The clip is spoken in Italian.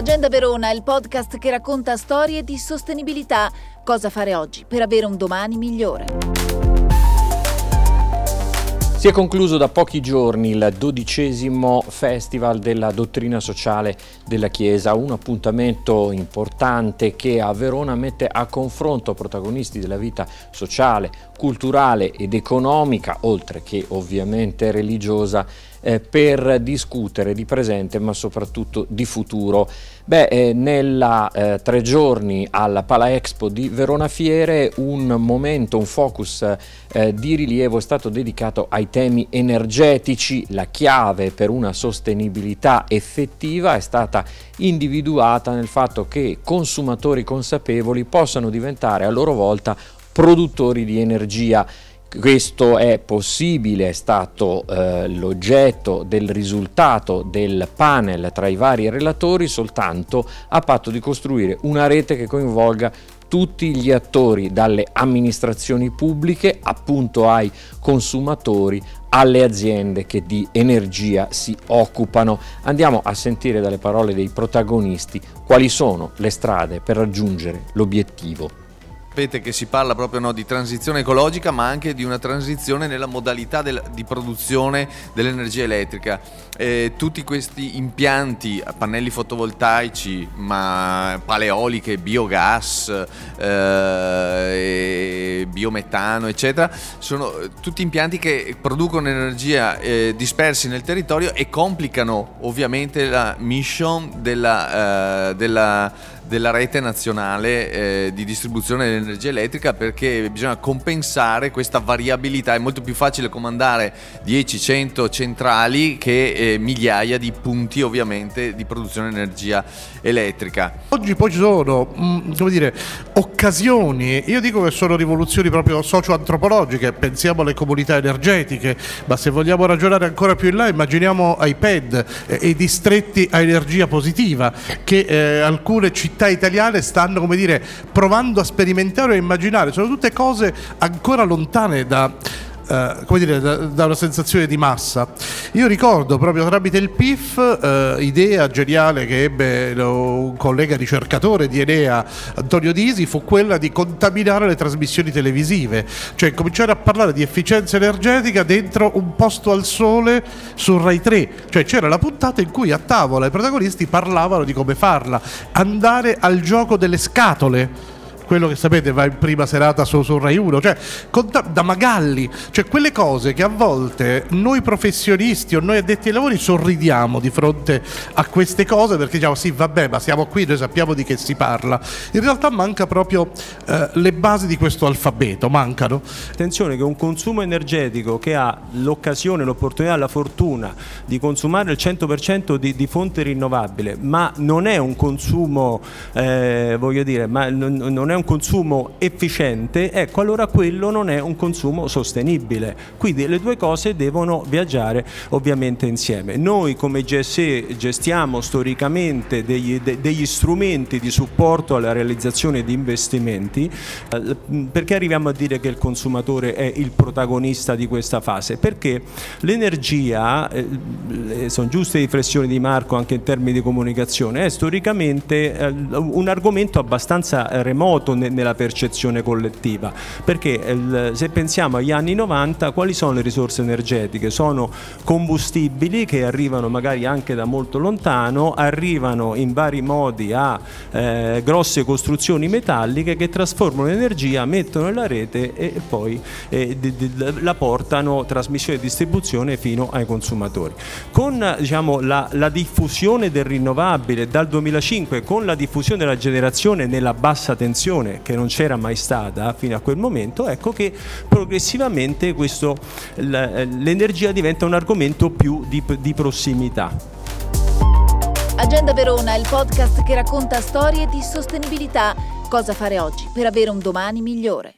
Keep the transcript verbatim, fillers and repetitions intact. Agenda Verona è il podcast che racconta storie di sostenibilità. Cosa fare oggi per avere un domani migliore? Si è concluso da pochi giorni il dodicesimo Festival della Dottrina Sociale della Chiesa, un appuntamento importante che a Verona mette a confronto protagonisti della vita sociale, culturale ed economica, oltre che ovviamente religiosa, eh, per discutere di presente ma soprattutto di futuro. Beh, eh, nella eh, tre giorni alla Pala Expo di Verona Fiere un momento, un focus eh, di rilievo è stato dedicato ai temi energetici. La chiave per una sostenibilità effettiva è stata individuata nel fatto che consumatori consapevoli possano diventare a loro volta produttori di energia. Questo è possibile, è stato eh, l'oggetto del risultato del panel tra i vari relatori, soltanto a patto di costruire una rete che coinvolga tutti gli attori, dalle amministrazioni pubbliche appunto ai consumatori, alle aziende che di energia si occupano. Andiamo a sentire dalle parole dei protagonisti quali sono le strade per raggiungere l'obiettivo. Sapete che si parla proprio no, di transizione ecologica, ma anche di una transizione nella modalità del, di produzione dell'energia elettrica. Eh, tutti questi impianti, pannelli fotovoltaici, ma paleoliche, biogas, eh, biometano, eccetera, sono tutti impianti che producono energia eh, dispersi nel territorio e complicano ovviamente la mission della, eh, della della rete nazionale eh, di distribuzione dell'energia elettrica, perché bisogna compensare questa variabilità. È molto più facile comandare dieci cento centrali che eh, migliaia di punti ovviamente di produzione di energia elettrica. Oggi poi ci sono mh, come dire, occasioni, io dico che sono rivoluzioni proprio socio-antropologiche, pensiamo alle comunità energetiche, ma se vogliamo ragionare ancora più in là immaginiamo i P E D eh, e i distretti a energia positiva che eh, alcune città italiane stanno come dire provando a sperimentare e immaginare. Sono tutte cose ancora lontane da Uh, come dire, da, da una sensazione di massa. Io ricordo proprio tramite il P I F, uh, idea geniale che ebbe un collega ricercatore di Enea, Antonio Disi, fu quella di contaminare le trasmissioni televisive, cioè cominciare a parlare di efficienza energetica dentro Un posto al sole su Rai tre, cioè c'era la puntata in cui a tavola i protagonisti parlavano di come farla, andare al gioco delle scatole, quello che sapete va in prima serata su, su Rai uno, cioè da Magalli, cioè quelle cose che a volte noi professionisti o noi addetti ai lavori sorridiamo di fronte a queste cose, perché diciamo sì vabbè ma siamo qui, noi sappiamo di che si parla. In realtà manca proprio eh, le basi di questo alfabeto, mancano. Attenzione che un consumo energetico che ha l'occasione, l'opportunità, la fortuna di consumare il cento per cento di, di fonte rinnovabile, ma non è un consumo eh, voglio dire, ma non, non è un consumo efficiente, ecco allora quello non è un consumo sostenibile. Quindi le due cose devono viaggiare ovviamente insieme. Noi come G S E gestiamo storicamente degli, de, degli strumenti di supporto alla realizzazione di investimenti. Perché arriviamo a dire che il consumatore è il protagonista di questa fase? Perché l'energia, eh, sono giuste riflessioni di Marco anche in termini di comunicazione, è storicamente eh, un argomento abbastanza remoto nella percezione collettiva, perché se pensiamo agli anni novanta, quali sono le risorse energetiche? Sono combustibili che arrivano magari anche da molto lontano, arrivano in vari modi a eh, grosse costruzioni metalliche che trasformano l'energia, mettono nella rete e poi eh, di, di, la portano trasmissione e distribuzione fino ai consumatori. Con diciamo, la, la diffusione del rinnovabile dal duemilacinque, con la diffusione della generazione nella bassa tensione che non c'era mai stata fino a quel momento, ecco che progressivamente questo, l'energia diventa un argomento più di, di prossimità. Agenda Verona è il podcast che racconta storie di sostenibilità. Cosa fare oggi per avere un domani migliore?